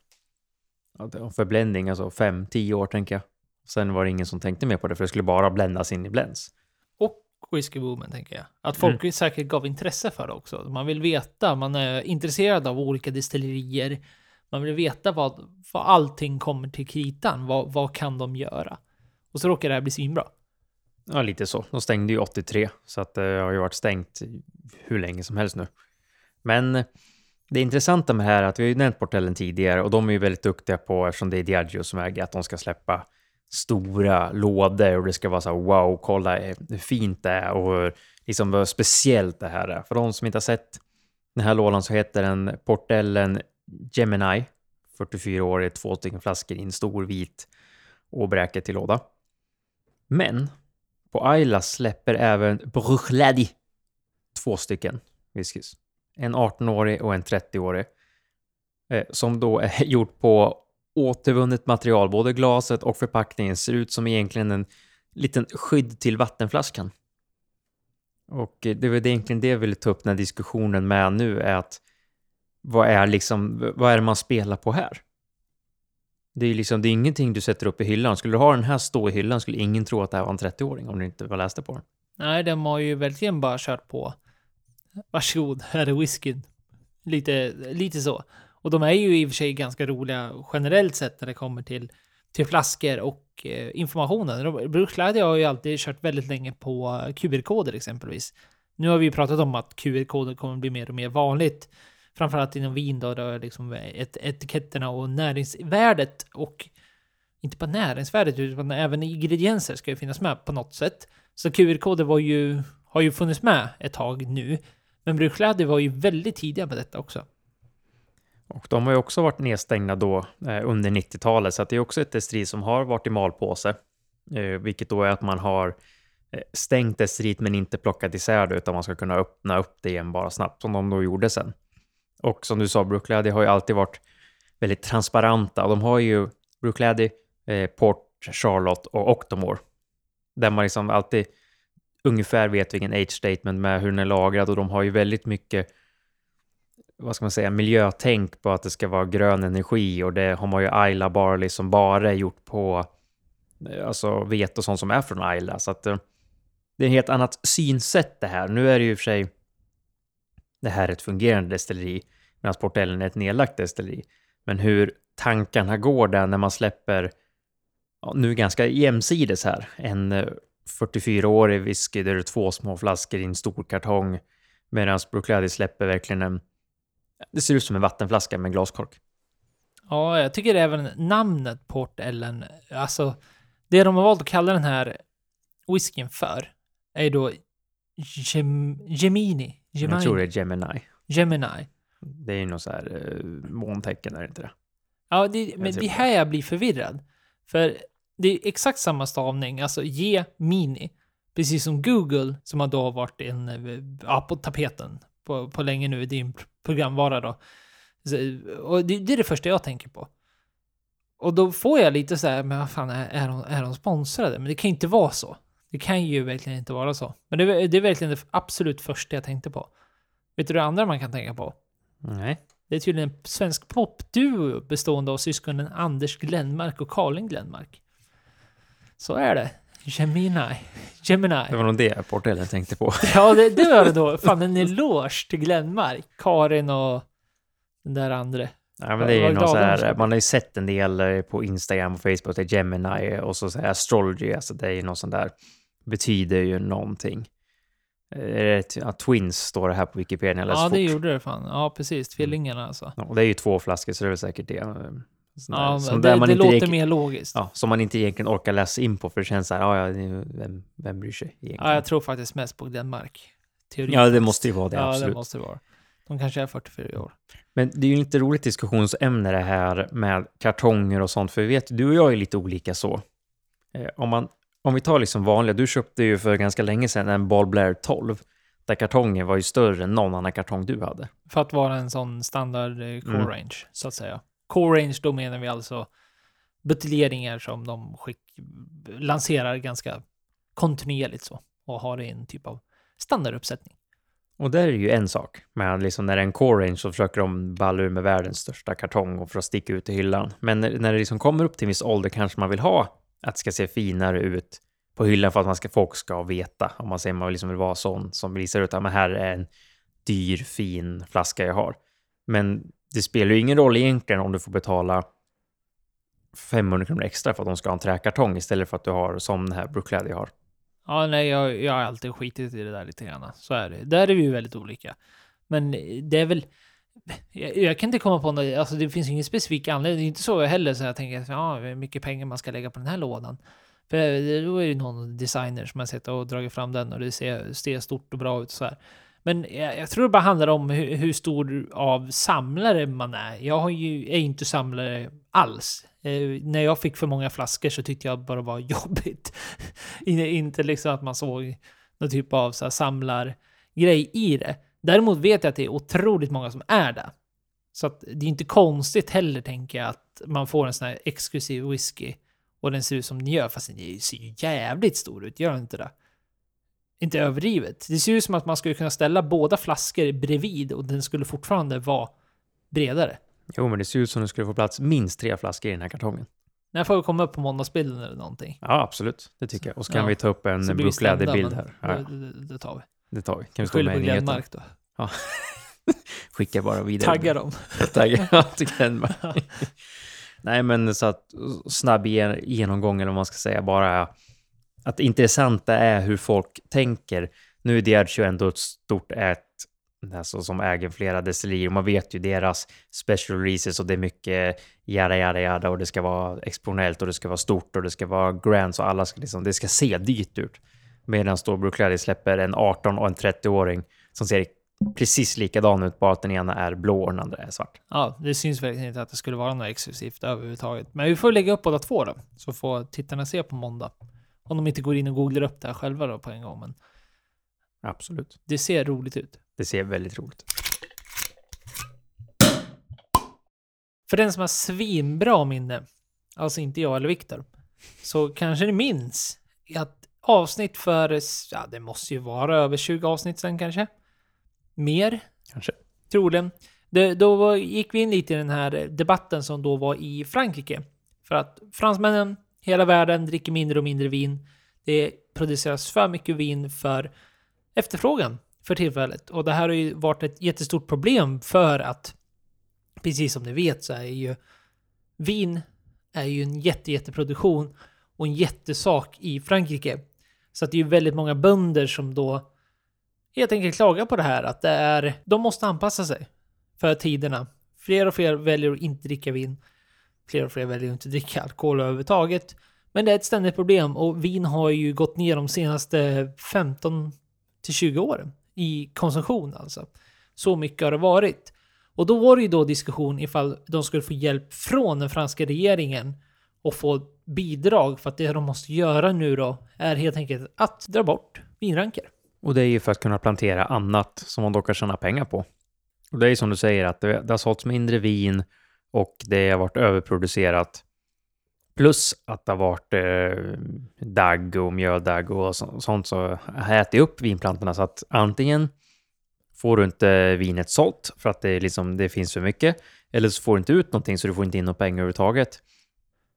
för bländning, alltså 5-10 år tänker jag. Sen var det ingen som tänkte mer på det, för det skulle bara bländas in i blends. Och whiskyboomen tänker jag. Att folk säkert gav intresse för det också. Man vill veta, man är intresserad av olika destillerier. Man vill veta vad allting kommer till kritan. Vad kan de göra? Och så råkar det här bli svinbra. Ja, lite så. De stängde ju 83. Så att det har ju varit stängt hur länge som helst nu. Men det intressanta med det här är att vi har ju nämnt Port Ellen tidigare. Och de är ju väldigt duktiga på, eftersom det är Diageo som äger, att de ska släppa stora lådor och det ska vara så här, wow, kolla hur fint det är och liksom vad speciellt det här är. För de som inte har sett den här lådan så heter den Port Ellen Gemini, 44 år, 2 flaskor i en stor vit och bräket till låda. Men på Ayla släpper även Bruichladdich 2 whiskys. En 18-årig och en 30-årig som då är gjort på återvunnet material, både glaset och förpackningen ser ut som egentligen en liten skydd till vattenflaskan. Och det är egentligen det jag ville ta upp den här diskussionen med nu, är att vad är det man spelar på här? Det är liksom, det är ingenting du sätter upp i hyllan. Skulle du ha den här stå i hyllan skulle ingen tro att det här var en 30-åring om du inte var läste på den. Nej, de har ju verkligen bara kört på. Varsågod, här är whiskyn. Lite så. Och de är ju i och för sig ganska roliga generellt sett när det kommer till flaskor och informationen. Bruichladdich har ju alltid kört väldigt länge på QR-koder exempelvis. Nu har vi ju pratat om att QR-koder kommer bli mer och mer vanligt. Framförallt inom vin då, där liksom etiketterna och näringsvärdet och inte bara näringsvärdet utan även ingredienser ska ju finnas med på något sätt. Så QR-koder har ju funnits med ett tag nu. Men Bruichladdich var ju väldigt tidiga med detta också. Och de har ju också varit nedstängda då under 90-talet. Så att det är också ett destilleri som har varit i malpåse. Vilket då är att man har stängt destilleriet men inte plockat isär det, utan man ska kunna öppna upp det igen bara snabbt som de då gjorde sen. Och som du sa, Bruichladdich har ju alltid varit väldigt transparenta. Och de har ju Bruichladdich, Port, Charlotte och Octomore. Där man liksom alltid ungefär vet vilken age statement med hur den är lagrad. Och de har ju väldigt mycket, vad ska man säga, miljötänk på att det ska vara grön energi. Och det har man ju Ayla Barley som bara är gjort på alltså vet och sånt som är från Ayla. Så att det är ett helt annat synsätt det här. Nu är det ju i och för sig det här är ett fungerande destilleri medan Portellen är ett nedlagt destilleri. Men hur tankarna går där när man släpper nu ganska jämsides här en 44-årig whisky där det är 2 små flaskor i en stor kartong medan Bruichladdich släpper verkligen en, det ser ut som en vattenflaska med glaskork. Ja, jag tycker även namnet Portellen, alltså det de har valt att kalla den här whiskyn för är då Gemini. Jag tror det är Gemini. Det är ju något så här måntecken, är det inte det? Ja, men det här jag blir förvirrad. För det är exakt samma stavning, alltså Gemini. Precis som Google, som har då varit på tapeten på länge nu i din programvara då. Och det är det första jag tänker på. Och då får jag lite så här, men vad fan, är de sponsrade? Men det kan inte vara så. Det kan ju verkligen inte vara så. Men det är verkligen det absolut första jag tänkte på. Vet du det andra man kan tänka på? Nej. Det är tydligen en svensk popduo bestående av syskonen Anders Glenmark och Karin Glenmark. Så är det. Gemini. Det var nog det Portellen jag tänkte på. Ja, det var det då. Fan, en eloge till Glenmark. Karin och den där andra. Ja, men det är ju något så här, man har ju sett en del på Instagram och Facebook, det är Gemini och så här astrology, alltså det är ju något sånt där, betyder ju någonting. Twins står det här på Wikipedia. Jag läste fort. Det gjorde det fan. Ja, precis, tvillingarna alltså. Ja, och det är ju 2 flaskor så det är väl säkert det. Ja, som det man inte låter mer logiskt. Ja, som man inte egentligen orkar läsa in på för det känns så här, vem bryr sig egentligen? Ja, jag tror faktiskt mest på Glenmark. Teorin. Ja, det måste ju vara det, absolut. Ja, det måste vara. De kanske är 44 år. Men det är ju inte roligt diskussionsämne det här med kartonger och sånt. För vi vet, du och jag är lite olika så. Om vi tar liksom vanliga, du köpte ju för ganska länge sedan en Ball Blair 12. Där kartongen var ju större än någon annan kartong du hade. För att vara en sån standard core range, så att säga. Core range, då menar vi alltså buteljeringar som de lanserar ganska kontinuerligt så. Och har en typ av standarduppsättning. Och där är ju en sak med liksom när det är en core range så försöker de balla ur med världens största kartong och för att sticka ut i hyllan. Men när det liksom kommer upp till en viss ålder kanske man vill ha att det ska se finare ut på hyllan för att folk ska veta. Om man säger man liksom vill vara sån som visar ut att här är en dyr, fin flaska jag har. Men det spelar ju ingen roll egentligen om du får betala 500 kronor extra för att de ska ha en träkartong istället för att du har som den här Bruichladdich har. Ja, nej, jag har alltid skitit i det där lite grann. Så är det. Där är vi ju väldigt olika. Men det är väl... Jag kan inte komma på något... Alltså det finns ingen specifik anledning. Det är inte så heller så jag tänker att hur mycket pengar man ska lägga på den här lådan. För då är det någon designer som har sett och dragit fram den och det ser stort och bra ut så här. Men jag tror det bara handlar om hur stor av samlare man är. Jag är inte samlare alls. När jag fick för många flaskor så tyckte jag bara var jobbigt. Inte liksom att man såg någon typ av så här samlargrej i det. Däremot vet jag att det är otroligt många som är där. Så att det är inte konstigt heller, tänker jag, att man får en sån här exklusiv whisky och den ser ut som den gör, fast den ser ju jävligt stor ut, gör inte det? Inte överdrivet. Det ser ju ut som att man skulle kunna ställa båda flaskor bredvid och den skulle fortfarande vara bredare. Jo, men det ser ut som du skulle få plats minst 3 flaskor i den här kartongen. Jag får komma upp på måndagsbilden eller någonting. Ja, absolut. Det tycker jag. Och så kan vi ta upp en Bruichladdich-bild här. Ja. Det tar vi. Det tar vi. Kan vi skylla på Glenmark då? Ja. Skicka bara vidare. Tagga dem. Tagga till Glenmark. Nej, men så att snabb genomgång eller vad man ska säga, bara att det intressanta är hur folk tänker. Nu är Diageo ändå ett stort ät, alltså, som äger flera destillerier. Man vet ju deras special releases och det är mycket jada, jada, jada och det ska vara exponellt och det ska vara stort och det ska vara grand, så alla ska liksom, det ska se dyrt ut. Medan då Bruichladdich släpper en 18- och en 30-åring som ser precis likadan ut, bara att den ena är blå och den andra är svart. Ja, det syns verkligen inte att det skulle vara något exklusivt överhuvudtaget. Men vi får lägga upp båda två då, så får tittarna se på måndag. Om de inte går in och googlar upp det här själva då på en gång. Men absolut. Det ser roligt ut. Det ser väldigt roligt. För den som har svinbra minne, alltså inte jag eller Viktor, så kanske ni minns att avsnitt för, ja, det måste ju vara över 20 avsnitt sen kanske. Mer. Kanske. Troligen. Då gick vi in lite i den här debatten som då var i Frankrike. För att fransmännen, hela världen, dricker mindre och mindre vin. Det produceras för mycket vin för efterfrågan för tillfället. Och det här har ju varit ett jättestort problem för att, precis som ni vet, så är ju vin är ju en jätteproduktion och en jättesak i Frankrike. Så att det är ju väldigt många bönder som då helt enkelt klagar på det här, att det är, de måste anpassa sig för tiderna. Fler och fler väljer att inte dricka vin. Fler och fler väljer att inte dricka alkohol överhuvudtaget. Men det är ett ständigt problem och vin har ju gått ner de senaste 15-20 åren i konsumtion alltså. Så mycket har det varit. Och då var det ju då diskussion ifall de skulle få hjälp från den franska regeringen och få bidrag, för att det de måste göra nu då är helt enkelt att dra bort vinranker. Och det är ju för att kunna plantera annat som man då kan tjäna pengar på. Och det är ju som du säger att det har sålts mindre vin och det har varit överproducerat. Plus att det har varit dagg och mjöldagg och sånt, så äter upp vinplantorna. Så att antingen får du inte vinet sålt för att det, liksom, det finns för mycket. Eller så får du inte ut någonting, så du får inte in några pengar överhuvudtaget.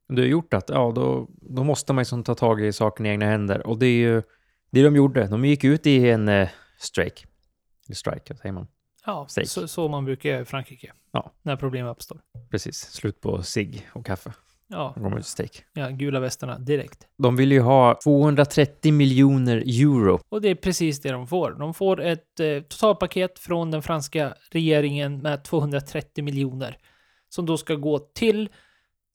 Det har gjort att då måste man liksom ta tag i saken i egna händer. Och det är ju det de gjorde. De gick ut i en strejk. Strike, säger man. Ja, så man brukar göra i Frankrike. Ja. När problem uppstår. Precis, slut på cigg och kaffe. Ja, ja, gula västarna direkt. De vill ju ha 230 miljoner euro. Och det är precis det de får. De får ett totalpaket från den franska regeringen med 230 miljoner. Som då ska gå till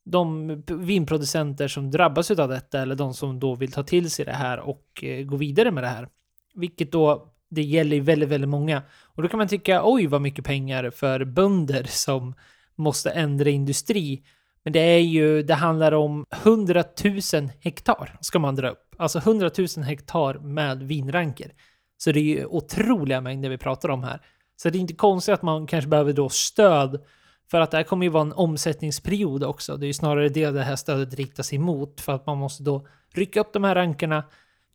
de vinproducenter som drabbas av detta. Eller de som då vill ta till sig det här och gå vidare med det här. Vilket då, det gäller ju väldigt, väldigt många. Och då kan man tycka, oj vad mycket pengar för bönder som måste ändra industri. Men det är ju, det handlar om 100 000 hektar ska man dra upp. Alltså 100 000 hektar med vinranker. Så det är ju otroliga mängder vi pratar om här. Så det är inte konstigt att man kanske behöver då stöd. För att det här kommer ju vara en omsättningsperiod också. Det är ju snarare det här stödet riktas emot. För att man måste då rycka upp de här rankerna,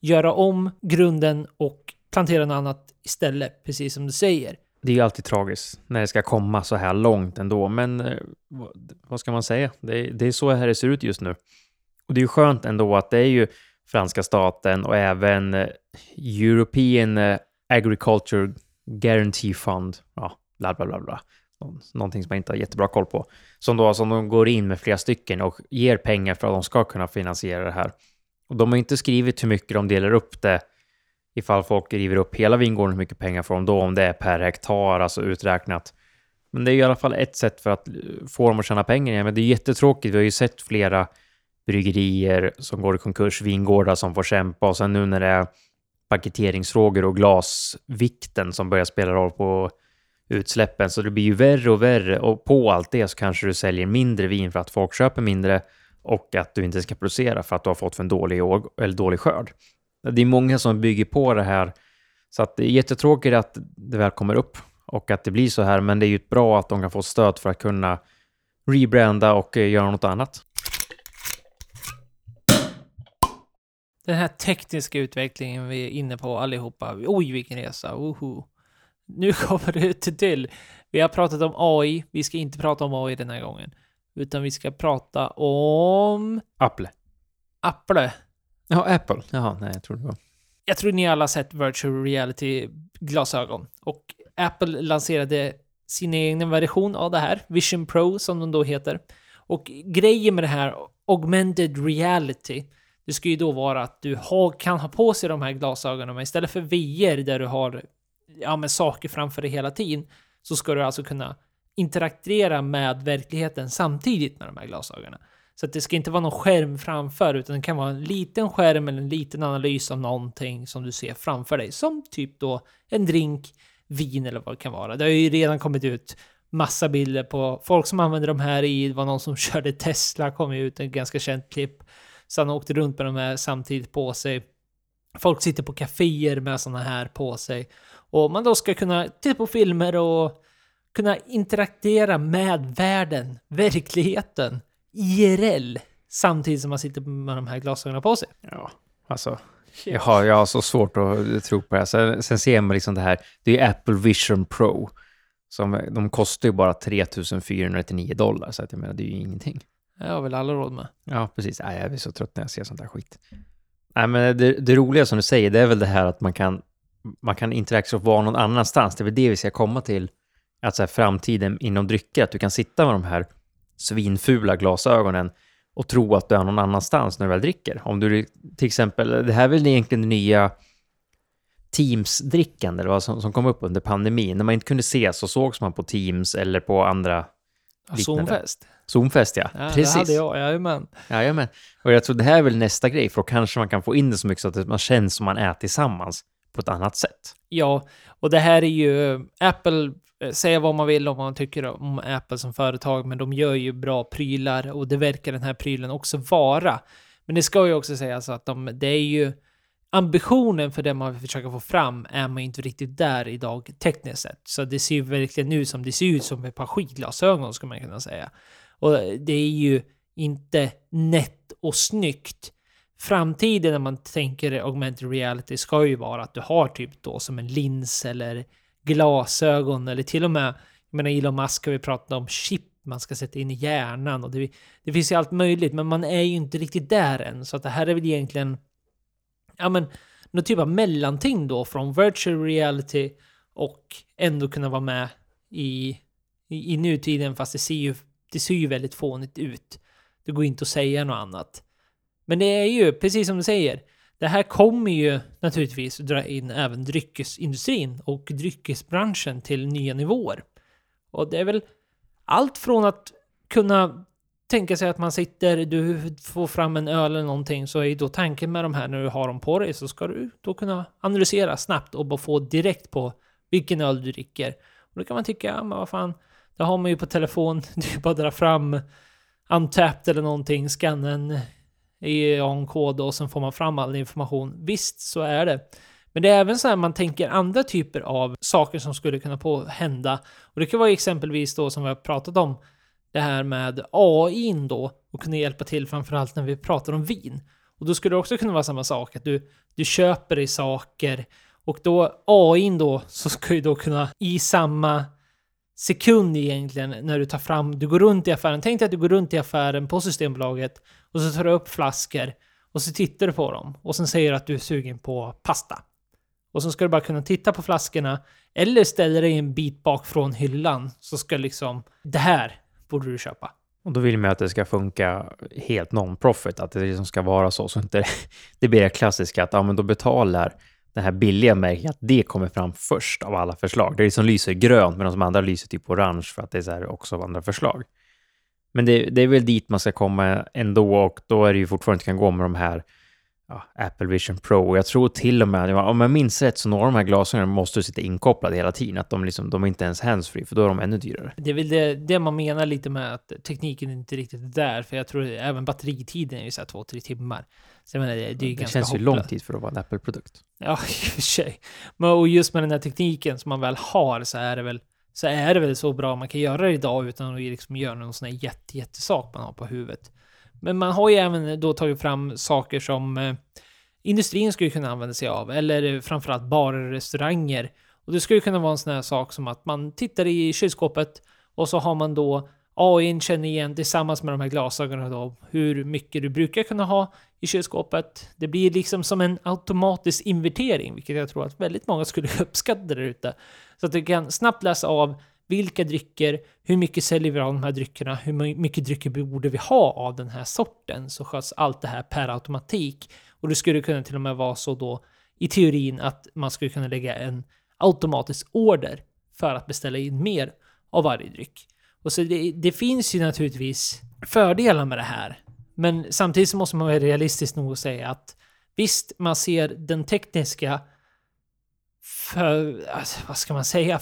göra om grunden och plantera något annat istället. Precis som du säger. Det är ju alltid tragiskt när det ska komma så här långt ändå. Men vad ska man säga? Det är så här det ser ut just nu. Och det är ju skönt ändå att det är ju franska staten och även European Agriculture Guarantee Fund. Ja, bla bla bla bla. Någonting som man inte har jättebra koll på. Som de går in med flera stycken och ger pengar för att de ska kunna finansiera det här. Och de har inte skrivit hur mycket de delar upp det. Ifall folk river upp hela vingården, hur mycket pengar får de då? Om det är per hektar, alltså uträknat. Men det är i alla fall ett sätt för att få dem att tjäna pengar. Men det är jättetråkigt. Vi har ju sett flera bryggerier som går i konkurs, vingårdar som får kämpa. Och sen nu när det är paketeringsfrågor och glasvikten som börjar spela roll på utsläppen. Så det blir ju värre och värre. Och på allt det så kanske du säljer mindre vin för att folk köper mindre. Och att du inte ska producera för att du har fått för en dålig skörd. Det är många som bygger på det här, så att det är jättetråkigt att det väl kommer upp och att det blir så här, men det är ju bra att de kan få stöd för att kunna rebranda och göra något annat. Den här tekniska utvecklingen vi är inne på allihopa, oj vilken resa, Nu kommer det till. Vi har pratat om AI. Vi ska inte prata om AI den här gången. Utan vi ska prata om... Apple. Ja, Apple. Jaha, nej, jag tror det var. Jag tror ni alla har sett virtual reality-glasögon. Och Apple lanserade sin egen version av det här. Vision Pro, som de då heter. Och grejen med det här augmented reality, det ska ju då vara att du kan ha på sig de här glasögonen. Men istället för VR där du har med saker framför dig hela tiden, så ska du alltså kunna interagera med verkligheten samtidigt med de här glasögonen. Så att det ska inte vara någon skärm framför, utan det kan vara en liten skärm eller en liten analys av någonting som du ser framför dig. Som typ då en drink, vin eller vad det kan vara. Det har ju redan kommit ut massa bilder på folk som använder de här i. Det var någon som körde Tesla, kom ut en ganska känt klipp. Så han åkte runt med de här samtidigt på sig. Folk sitter på kaféer med sådana här på sig. Och man då ska kunna titta på filmer och kunna interagera med världen, verkligheten, IRL, samtidigt som man sitter med de här glasögonen på sig. Ja, alltså... Jag har så svårt att tro på det här. Sen ser man liksom det här. Det är Apple Vision Pro. Som, de kostar ju bara $3,499. Så att jag menar, det är ju ingenting. Jag har väl alla råd med. Ja, precis. Nej, jag blir så trött när jag ser sånt här skit. Nej, men det roliga som du säger, det är väl det här att man kan interagera och vara någon annanstans. Det är väl det vi ska komma till. Att så här, framtiden inom drycker. Att du kan sitta med de här svinfula glasögonen och tro att du är någon annanstans när du väl dricker. Om du till exempel, det här är väl egentligen det nya Teams-drickande eller vad som kom upp under pandemin. När man inte kunde ses så sågs man på Teams eller på andra liknande. Zoomfest, ja. Precis. Det hade jag, jajamän. Jajamän. Och jag tror det här är väl nästa grej, för då kanske man kan få in det så mycket så att man känns som man är tillsammans på ett annat sätt. Ja, och det här är ju Apple... Säga vad man vill om man tycker om Apple som företag, men de gör ju bra prylar och det verkar den här prylen också vara. Men det ska ju också sägas att det är ju ambitionen för det man vill försöka få fram är man inte riktigt där idag tekniskt sett. Så det ser ju verkligen nu som det ser ut som ett par skidglasögon ska man kunna säga. Och det är ju inte nätt och snyggt. Framtiden när man tänker augmented reality ska ju vara att du har typ då som en lins eller glasögon eller till och med, jag menar Elon Musk har vi pratat om chip man ska sätta in i hjärnan och det finns ju allt möjligt, men man är ju inte riktigt där än, så att det här är väl egentligen någon typ av mellanting då från virtual reality och ändå kunna vara med i nutiden, fast det ser ju väldigt fånigt ut. Det går inte att säga något annat. Men det är ju, precis som du säger, det här kommer ju naturligtvis dra in även dryckesindustrin och dryckesbranschen till nya nivåer. Och det är väl allt från att kunna tänka sig att man sitter, du får fram en öl eller någonting, så är då tanken med de här när du har dem på dig, så ska du då kunna analysera snabbt och bara få direkt på vilken öl du dricker. Och då kan man tycka, men vad fan, det har man ju på telefon, du bara drar fram Untapped eller någonting, skannen i en kod och sen får man fram all information. Visst, så är det. Men det är även så här man tänker andra typer av saker som skulle kunna hända. Och det kan vara exempelvis då som vi har pratat om det här med AI då och kunna hjälpa till framförallt när vi pratar om vin. Och då skulle det också kunna vara samma sak att du köper i saker och då AI då så ska ju då kunna i samma sekund egentligen när du tar fram, du går runt i affären, tänk dig att du går runt i affären på Systembolaget och så tar du upp flaskor och så tittar du på dem och sen säger att du är sugen på pasta och så ska du bara kunna titta på flaskorna eller ställa dig en bit bak från hyllan, så ska liksom det här borde du köpa. Och då vill man att det ska funka helt non-profit, att det liksom ska vara så inte det blir det klassiska att ja, men då betalar det här billiga märket att det kommer fram först av alla förslag. Det är det som lyser grönt, men de som andra lyser typ orange för att det är så här också av andra förslag. Men det är väl dit man ska komma ändå, och då är det ju fortfarande inte kan gå med de här Apple Vision Pro. Och jag tror till och med, om jag minns rätt, så några av de här glasögonen måste sitta inkopplade hela tiden. Att de är inte ens handsfree, för då är de ännu dyrare. Det är väl det man menar lite med att tekniken inte riktigt är där. För jag tror även batteritiden är ju så här 2-3 timmar. Så jag menar, det är ganska känns ju lång tid för att vara en Apple-produkt. Ja, i och för sig. Men, och just med den här tekniken som man väl har så är det väl så bra man kan göra det idag utan att liksom göra någon sån här jättesak man har på huvudet. Men man har ju även då tagit fram saker som industrin skulle kunna använda sig av, eller framförallt barer och restauranger. Och det skulle kunna vara en sån här sak som att man tittar i kylskåpet och så har man då AI känner igen tillsammans med de här glasögonen då hur mycket du brukar kunna ha i kylskåpet. Det blir liksom som en automatisk inventering, vilket jag tror att väldigt många skulle uppskatta där ute. Så att du kan snabbt läsa av vilka drycker, hur mycket säljer vi av de här dryckerna, hur mycket drycker borde vi ha av den här sorten, så sköts allt det här per automatik. Och det skulle kunna till och med vara så då i teorin att man skulle kunna lägga en automatisk order för att beställa in mer av varje dryck. Och så det finns ju naturligtvis fördelar med det här. Men samtidigt så måste man vara realistisk nog att säga att visst, man ser den tekniska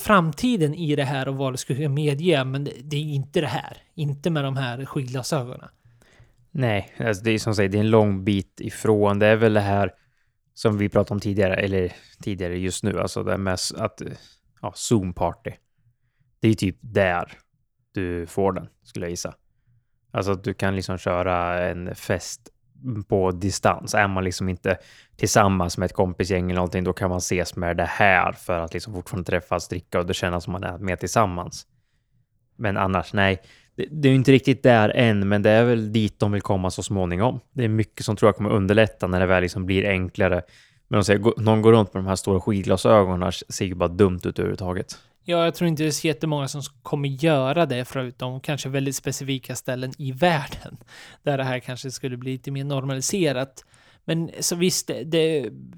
framtiden i det här och vad det skulle medge, men det är inte det här. Inte med de här skyglasögonen. Nej, alltså det är som sagt, det är en lång bit ifrån. Det är väl det här som vi pratade om tidigare, eller tidigare just nu, alltså det med att Zoom-party. Det är typ där du får den, skulle jag gissa. Alltså att du kan liksom köra en fest på distans. Är man liksom inte tillsammans med ett kompisgäng eller någonting, då kan man ses med det här för att liksom fortfarande träffas, dricka och det känns som man är med tillsammans. Men annars, nej. Det är ju inte riktigt där än, men det är väl dit de vill komma så småningom. Det är mycket som tror jag kommer underlätta när det väl liksom blir enklare. Men om någon går runt med de här stora skidglasögonen ser ju bara dumt ut överhuvudtaget. Ja, jag tror inte det är så jättemånga som kommer göra det förutom kanske väldigt specifika ställen i världen där det här kanske skulle bli lite mer normaliserat. Men så visst,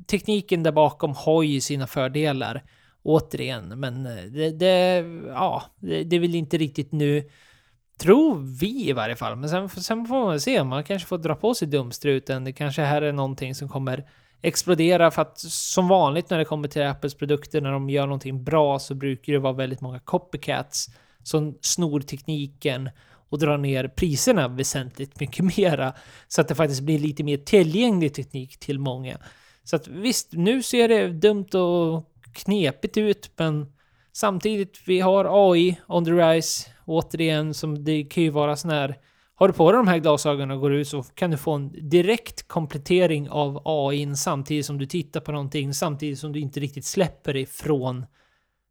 tekniken där bakom har ju sina fördelar återigen, men det är väl inte riktigt nu, tror vi i varje fall. Men sen får man se, man kanske får dra på sig dumstruten. Det kanske här är någonting som kommer explodera, för att som vanligt när det kommer till Apples produkter, när de gör någonting bra så brukar det vara väldigt många copycats som snor tekniken och drar ner priserna väsentligt mycket mera, så att det faktiskt blir lite mer tillgänglig teknik till många. Så att visst, nu ser det dumt och knepigt ut, men samtidigt vi har AI on the rise återigen, som det kan ju vara sån här: har du på dig de här glasögonen och går ut så kan du få en direkt komplettering av AI samtidigt som du tittar på någonting, samtidigt som du inte riktigt släpper ifrån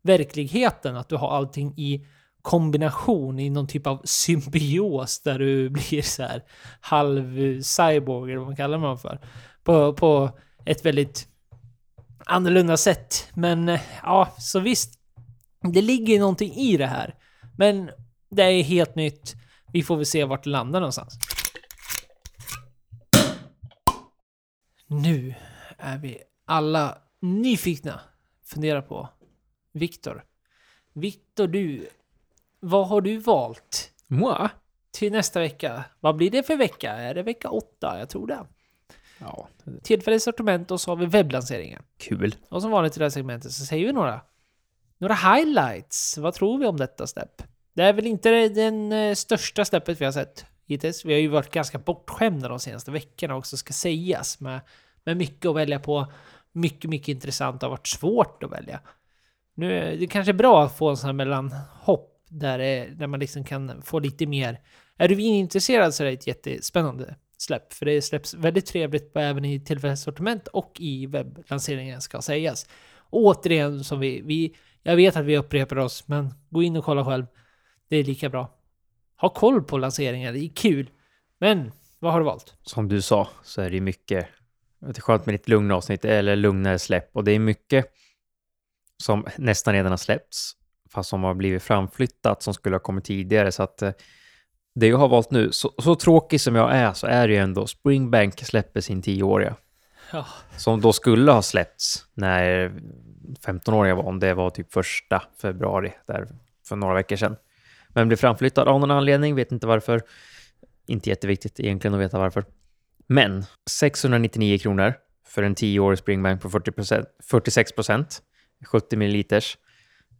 verkligheten, att du har allting i kombination i någon typ av symbios där du blir så här halv cyborg eller vad man kallar man för på ett väldigt annorlunda sätt. Men ja, så visst, det ligger ju någonting i det här, men det är helt nytt. Vi får väl se vart det landar någonstans. Nu är vi alla nyfikna. Fundera på Viktor. Viktor, du, vad har du valt? Moi? Till nästa vecka. Vad blir det för vecka? Är det vecka 8? Jag tror det. Ja. Tillfälligt sortiment, och så har vi webblanseringen. Kul. Och som vanligt i det här segmentet så säger vi några highlights. Vad tror vi om detta släpp? Det är väl inte den största släppet vi har sett hittills. Vi har ju varit ganska bortskämda de senaste veckorna också, ska sägas. Med mycket att välja på. Mycket, mycket intressant. Det har varit svårt att välja. Nu är det kanske bra att få en sån här mellanhopp där man liksom kan få lite mer. Är du vinintresserad så är det ett jättespännande släpp. För det släpps väldigt trevligt även i tillfällssortiment och i webblanseringen, ska sägas. Och återigen, som jag vet att vi upprepar oss, men gå in och kolla själv. Det är lika bra. Ha koll på lanseringar, det är kul. Men vad har du valt? Som du sa så är det mycket. Det är skönt med lite lugna avsnitt eller lugnare släpp. Och det är mycket som nästan redan har släppts, fast som har blivit framflyttat, som skulle ha kommit tidigare. Så att det jag har valt nu, så tråkig som jag är, så är det ju ändå Springbank släpper sin 10-åriga. Ja. Som då skulle ha släppts när 15-åriga var, om det var typ 1 februari där för några veckor sedan. Men blev framflyttad av någon anledning, vet inte varför. Inte jätteviktigt egentligen att veta varför. Men 699 kronor för en 10-årig Springbank på 46%, 70 milliliters.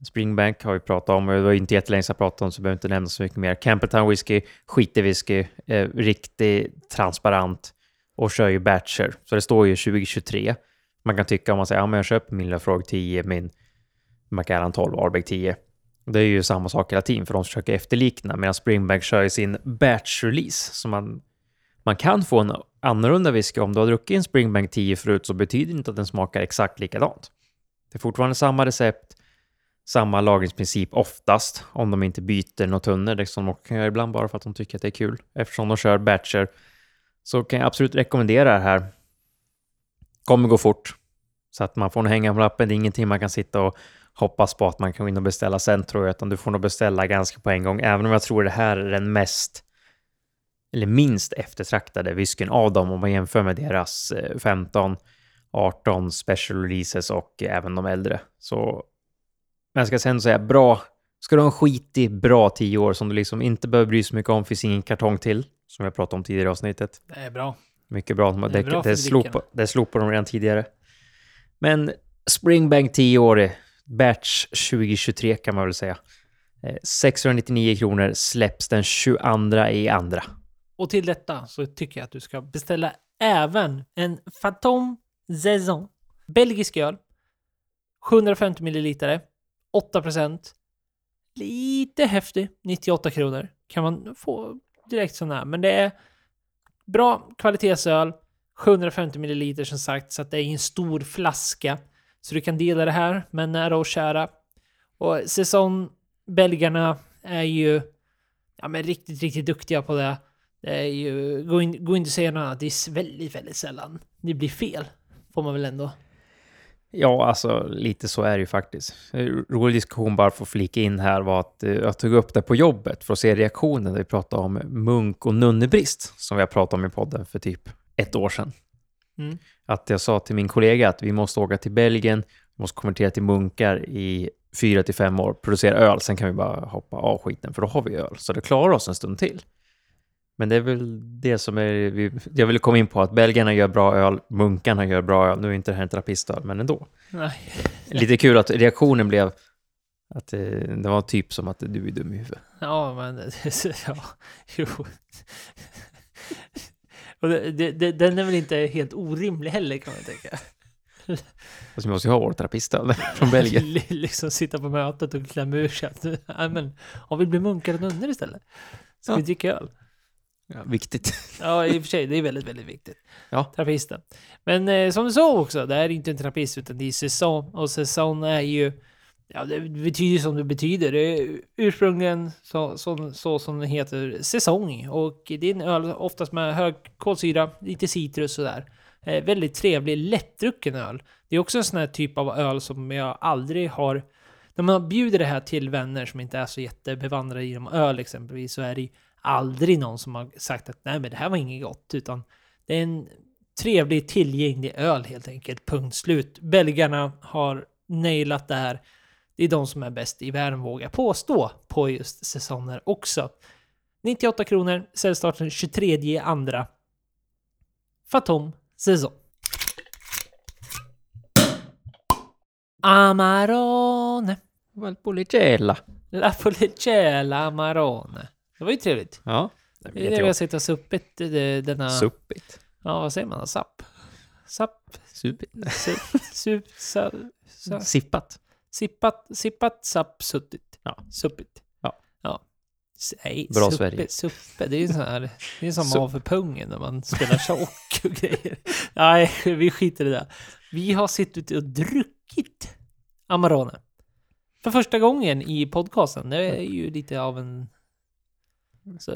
Springbank har vi pratat om, och det var inte jättelänge sedan jag pratade om, så behöver inte nämna så mycket mer. Campbelltown whisky, skitig whisky, riktigt transparent, och kör ju batcher. Så det står ju 2023. Man kan tycka, om man säger, ja men jag köper min Lafroig 10, min Macallan 12, Ardbeg 10. Det är ju samma sak hela tiden, för de försöker efterlikna, medan Springbank kör i sin batch-release. Så man kan få en annorlunda whisky. Om du har druckit en Springbank 10 förut så betyder det inte att den smakar exakt likadant. Det är fortfarande samma recept, samma lagringsprincip oftast, om de inte byter något tunnor. Det som de kan göra ibland bara för att de tycker att det är kul. Eftersom de kör batcher så kan jag absolut rekommendera det här. Kommer gå fort. Så att man får nog hänga på lappen. Det är ingenting man kan sitta och hoppas på att man kan gå in och beställa sen, tror jag. Utan du får nog beställa ganska på en gång. Även om jag tror det här är den mest, eller minst eftertraktade whiskyn av dem. Om man jämför med deras 15, 18 special releases och även de äldre. Så jag ska sen säga bra. Ska du ha en skitig bra 10 år som du liksom inte behöver bry så mycket om. Finns ingen kartong till. Som jag pratade om tidigare i avsnittet. Det är bra. Mycket bra. Det slopar de redan tidigare. Men Springbank 10-årig. Batch 2023 kan man väl säga. 699 kronor släpps den 22/2. Och till detta så tycker jag att du ska beställa även en Fantôme Saison. Belgisk öl. 750 milliliter. 8%. Lite häftig. 98 kronor. Kan man få direkt sån här. Men det är bra kvalitetsöl. 750 milliliter som sagt. Så att det är en stor flaska. Så du kan dela det här med nära och kära. Och säsongbelgarna är ju men riktigt, riktigt duktiga på det. Det är ju, gå in och säga något annat. Det är väldigt, väldigt sällan det blir fel. Får man väl ändå. Ja, alltså lite så är det ju faktiskt. Rolig diskussion bara för att flika in här var att jag tog upp det på jobbet för att se reaktionen när vi pratade om munk- och nunnebrist som vi har pratat om i podden för typ 1 år sedan. Mm. Att jag sa till min kollega att vi måste åka till Belgien, vi måste konvertera till munkar i 4-5 år, producera öl, sen kan vi bara hoppa av skiten för då har vi öl, så det klarar oss en stund till. Men det är väl det som är, jag ville komma in på att belgarna gör bra öl, munkarna gör bra öl. Nu är inte det här en terapistöl, men ändå. Nej. Lite kul att reaktionen blev att det var typ som att du är dum i huvudet. Ja, men ja, jo. Och den är väl inte helt orimlig heller, kan man tänka. Alltså, vi måste ju ha vår terapistöl från Belgien. Liksom sitta på mötet och klämma ur sig. Nej, men om vi blir munkar och nunnor istället så vi dricka öl. Ja, viktigt. Ja, i och för sig, det är väldigt, väldigt viktigt. Ja. Terapisten. Men som du sa också, det här är inte en terapist utan det är säsong. Och säsong är ju, ja, det betyder som det betyder. Det är ursprungligen så som det heter, säsong. Och det är en öl oftast med hög kolsyra, lite citrus och sådär. Väldigt trevlig, lättdrucken öl. Det är också en sån här typ av öl som jag aldrig har. När man bjuder det här till vänner som inte är så jättebevandrade i öl exempelvis, så är det aldrig någon som har sagt att nej, men det här var inget gott, utan det är en trevlig tillgänglig öl helt enkelt, punkt slut. Belgarna har nailat det här. Det är de som är bäst i världen, vågar påstå, på just säsonger också. 98 kronor, säljstarten 23/2. Fantôme Saison. Amarone. La Policella Amarone. Det var ju trevligt. Ja. Det är det vi har sett och suppit. Denna... Suppit? Ja, vad säger man? Sapp? Sippat. Sippat, sapp, suttit. Ja. Suppit. Ja. Bra Sverige. Suppe, det är ju sån här... Det är som av för pungen när man spelar tjock och grejer. Nej, vi skiter i det där. Vi har suttit och druckit Amarone. För första gången i podcasten. Det är ju lite av en...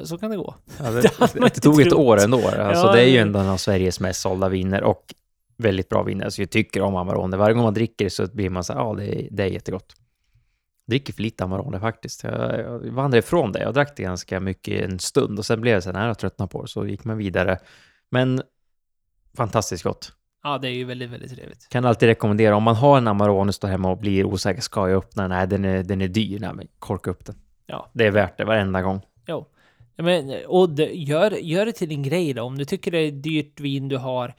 Så kan det gå. Ja, det tog ett år ändå. Alltså, ja, det är ju en av Sveriges mest sålda viner och väldigt bra viner. Så jag tycker om Amarone. Varje gång man dricker så blir man så här, ja, det är jättegott. Jag dricker för lite Amarone faktiskt. Jag vandrade ifrån det. Jag drack det ganska mycket en stund och sen blev jag så här, jag tröttnade på det. Så gick man vidare. Men fantastiskt gott. Ja, det är ju väldigt, väldigt trevligt. Kan alltid rekommendera. Om man har en Amarone och står hemma och blir osäker, ska jag öppna den? Nej, den är dyr. Nej, men korka upp den. Ja. Det är värt det varenda gång. Jo. Men, och gör det till din grej då. Om du tycker det är dyrt vin du har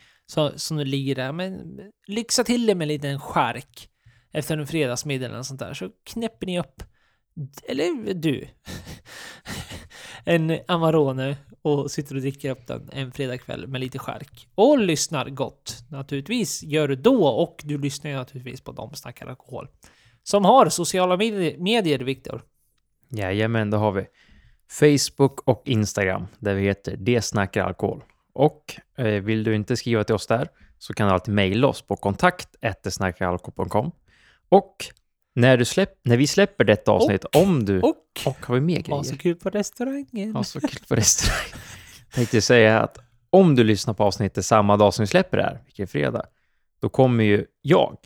som du ligger där, men lyxa till det med en liten skärk efter en fredagsmiddag eller sånt där, så knäpper ni upp, eller du en Amarone och sitter och dricker upp den en fredagkväll med lite skärk och lyssnar gott. Naturligtvis gör du då, och du lyssnar naturligtvis på De Snackar Alkohol som har sociala medier, Viktor. Jajamän, det har vi. Facebook och Instagram, där vi heter De Snackar Alkohol. Och vill du inte skriva till oss där, så kan du alltid mejla oss på kontakt@desnackaralkohol.com. Och När vi släpper detta avsnitt, och, om du... Och har vi mer grejer? Ha så kul på restaurangen. Ha så kul på restaurangen. Tänkte säga att om du lyssnar på avsnittet samma dag som vi släpper det här, vilket är fredag, då kommer ju jag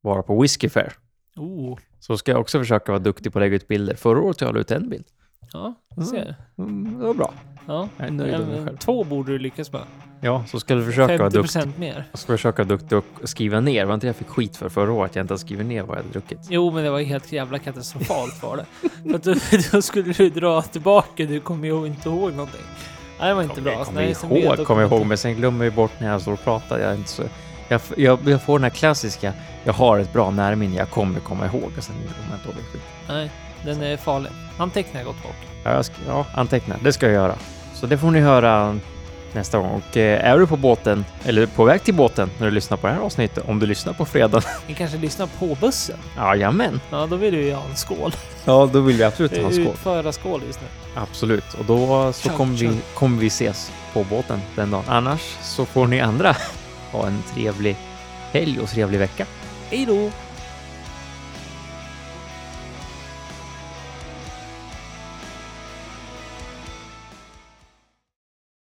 vara på Whiskey Fair. Oh. Så ska jag också försöka vara duktig på att lägga ut bilder. Förra året jag la ut en bild. Ja, det ser jag. Det var bra. Ja. Jag är nöjd med mig själv. 2 borde du lyckas med. Ja, så ska du försöka vara duktig. 50% mer. Jag ska försöka vara duktig och skriva ner. Var inte jag fick skit för förra året? Jag inte skriver ner vad jag hade druckit. Jo, men det var helt jävla katastrofalt var det. För att då skulle du dra tillbaka. Du kommer ju inte ihåg någonting. Nej, det var inte bra. Jag kommer ihåg, men sen glömmer jag bort när jag står och pratar. Jag är inte så... Jag får den här klassiska, jag har ett bra närminne, jag kommer komma ihåg. Och sen kommer jag inte ihåg det skit. Nej, den är farlig. Anteckna gott folk. Ja, anteckna. Det ska jag göra. Så det får ni höra nästa gång. Och är du på båten, eller på väg till båten när du lyssnar på det här avsnittet, om du lyssnar på fredag. Ni kanske lyssnar på bussen. Jajamän. Ja, då vill du ju ha en skål. Ja, då vill vi absolut ha en skål. Utföra skål just nu. Absolut. Och då så kommer vi ses på båten den dagen. Annars så får ni andra ha en trevlig helg och trevlig vecka. Hej då!